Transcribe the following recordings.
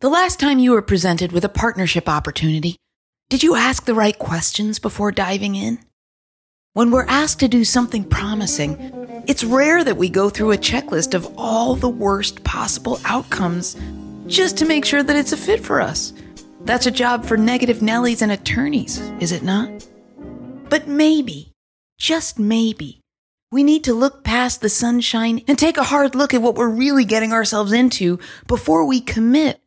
The last time you were presented with a partnership opportunity, did you ask the right questions before diving in? When we're asked to do something promising, it's rare that we go through a checklist of all the worst possible outcomes just to make sure that it's a fit for us. That's a job for negative Nellies and attorneys, is it not? But maybe, just maybe, we need to look past the sunshine and take a hard look at what we're really getting ourselves into before we commit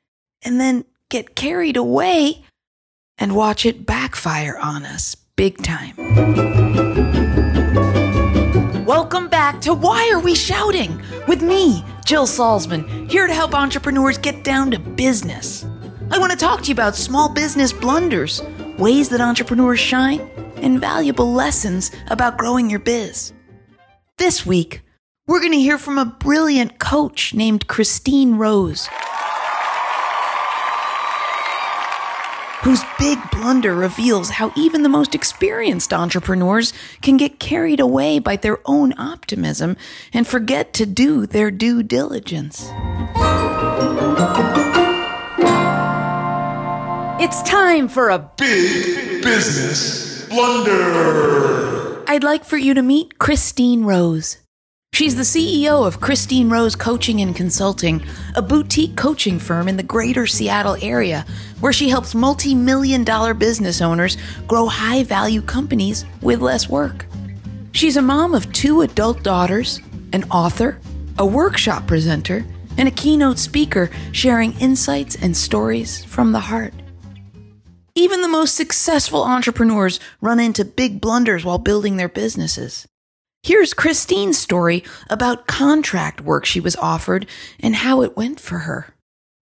and then get carried away and watch it backfire on us big time. Welcome back to Why Are We Shouting? With me, Jill Salzman, here to help entrepreneurs get down to business. I want to talk to you about small business blunders, ways that entrepreneurs shine, and valuable lessons about growing your biz. This week, we're going to hear from a brilliant coach named Christine Rose, whose big blunder reveals how even the most experienced entrepreneurs can get carried away by their own optimism and forget to do their due diligence. It's time for a big business blunder. I'd like for you to meet Christine Rose. She's the CEO of Christine Rose Coaching and Consulting, a boutique coaching firm in the greater Seattle area, where she helps multi-million-dollar business owners grow high-value companies with less work. She's a mom of 2 adult daughters, an author, a workshop presenter, and a keynote speaker sharing insights and stories from the heart. Even the most successful entrepreneurs run into big blunders while building their businesses. Here's Christine's story about contract work she was offered and how it went for her.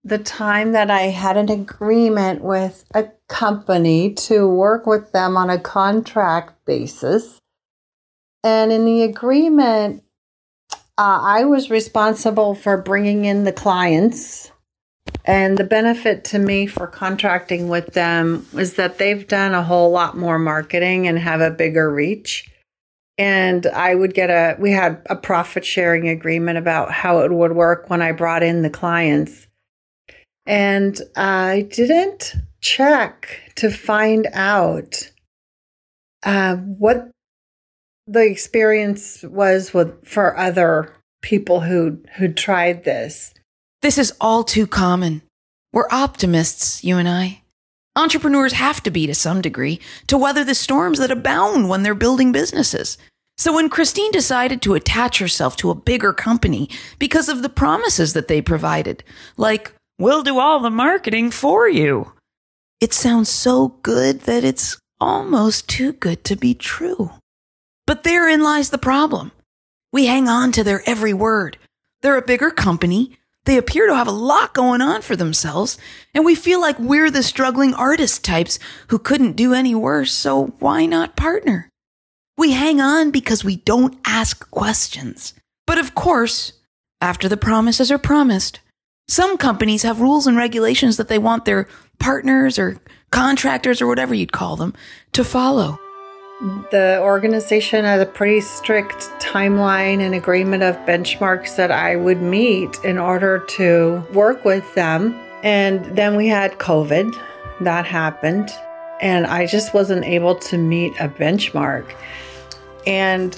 The time that I had an agreement with a company to work with them on a contract basis. And in the agreement, I was responsible for bringing in the clients. And the benefit to me for contracting with them was that they've done a whole lot more marketing and have a bigger reach. And I would get we had a profit sharing agreement about how it would work when I brought in the clients. And I didn't check to find out what the experience was for other people who tried this. This is all too common. We're optimists, you and I. Entrepreneurs have to be, to some degree, to weather the storms that abound when they're building businesses. So when Christine decided to attach herself to a bigger company because of the promises that they provided, like, we'll do all the marketing for you, it sounds so good that it's almost too good to be true. But therein lies the problem. We hang on to their every word. They're a bigger company. They appear to have a lot going on for themselves, and we feel like we're the struggling artist types who couldn't do any worse, so why not partner? We hang on because we don't ask questions. But of course, after the promises are promised, some companies have rules and regulations that they want their partners or contractors or whatever you'd call them to follow. The organization has a pretty strict timeline and agreement of benchmarks that I would meet in order to work with them. And then we had COVID. That happened. And I just wasn't able to meet a benchmark. And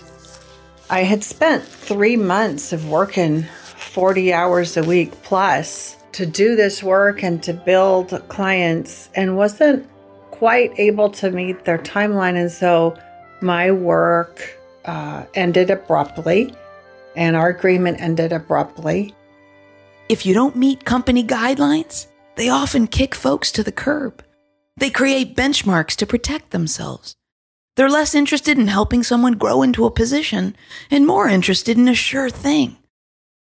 I had spent 3 months of working 40 hours a week plus to do this work and to build clients, and wasn't quite able to meet their timeline. And so my work ended abruptly, and our agreement ended abruptly. If you don't meet company guidelines, they often kick folks to the curb. They create benchmarks to protect themselves. They're less interested in helping someone grow into a position and more interested in a sure thing.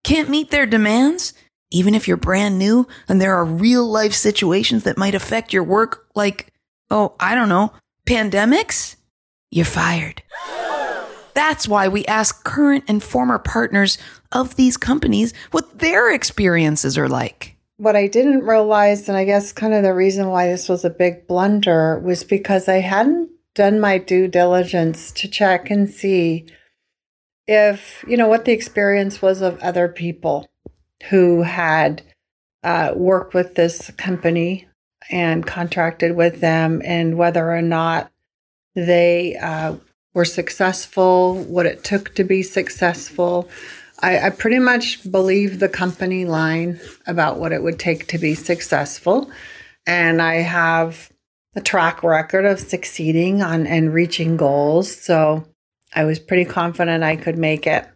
Can't meet their demands? Even if you're brand new and there are real life situations that might affect your work, like, pandemics? You're fired. That's why we ask current and former partners of these companies what their experiences are like. What I didn't realize, and I guess kind of the reason why this was a big blunder, was because I hadn't done my due diligence to check and see if, what the experience was of other people who had worked with this company and contracted with them, and whether or not they were successful, what it took to be successful. I pretty much believed the company line about what it would take to be successful. And I have a track record of succeeding on and reaching goals. So I was pretty confident I could make it.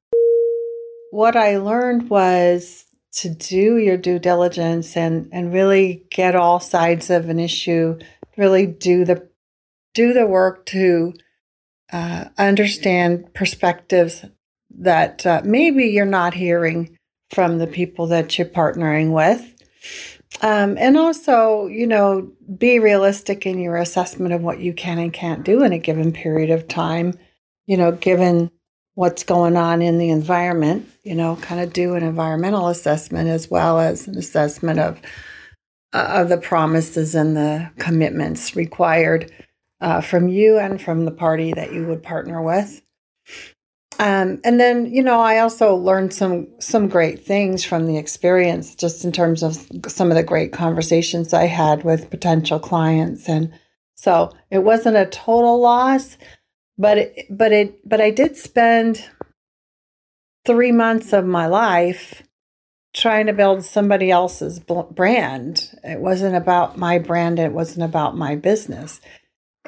What I learned was to do your due diligence and really get all sides of an issue, really do the work to understand perspectives that maybe you're not hearing from the people that you're partnering with. And also, be realistic in your assessment of what you can and can't do in a given period of time, given what's going on in the environment, kind of do an environmental assessment as well as an assessment of the promises and the commitments required from you and from the party that you would partner with. And then, I also learned some great things from the experience, just in terms of some of the great conversations I had with potential clients. And so it wasn't a total loss, but I did spend 3 months of my life trying to build somebody else's brand. It wasn't about my brand. It wasn't about my business.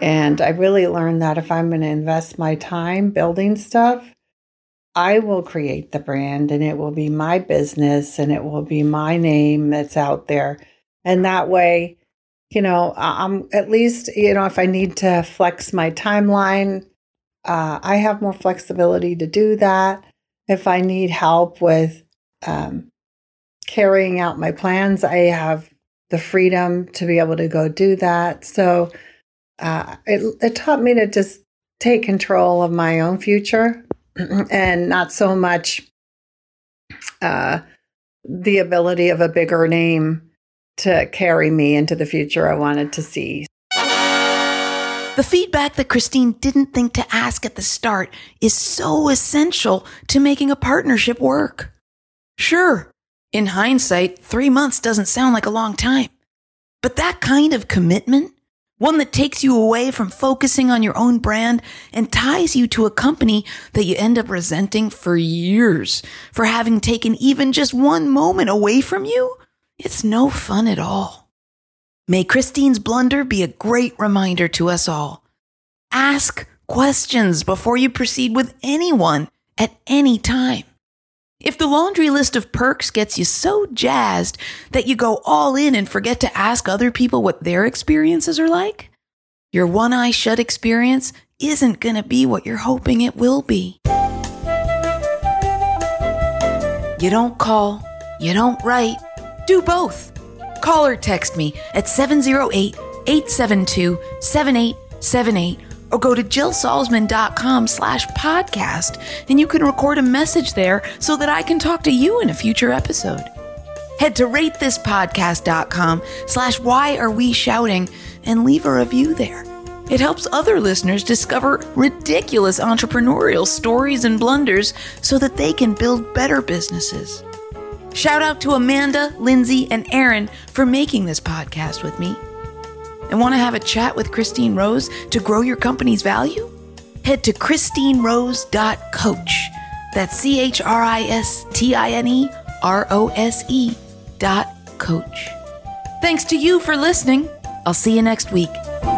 And I really learned that if I'm going to invest my time building stuff, I will create the brand, and it will be my business, and it will be my name that's out there. And that way, I'm at least, if I need to flex my timeline, I have more flexibility to do that. If I need help with carrying out my plans, I have the freedom to be able to go do that. So it taught me to just take control of my own future. And not so much the ability of a bigger name to carry me into the future I wanted to see. The feedback that Christine didn't think to ask at the start is so essential to making a partnership work. Sure, in hindsight, 3 months doesn't sound like a long time. But that kind of commitment, one that takes you away from focusing on your own brand and ties you to a company that you end up resenting for years for having taken even just one moment away from you, it's no fun at all. May Christine's blunder be a great reminder to us all. Ask questions before you proceed with anyone at any time. If the laundry list of perks gets you so jazzed that you go all in and forget to ask other people what their experiences are like, your one eye shut experience isn't going to be what you're hoping it will be. You don't call, you don't write, do both. Call or text me at 708-872-7878. Or go to jillsalzman.com/podcast, and you can record a message there so that I can talk to you in a future episode. Head to ratethispodcast.com/whyareweshouting and leave a review there. It helps other listeners discover ridiculous entrepreneurial stories and blunders so that they can build better businesses. Shout out to Amanda, Lindsay, and Aaron for making this podcast with me. And want to have a chat with Christine Rose to grow your company's value? Head to christinerose.coach. That's CHRISTINEROSE.coach. Thanks to you for listening. I'll see you next week.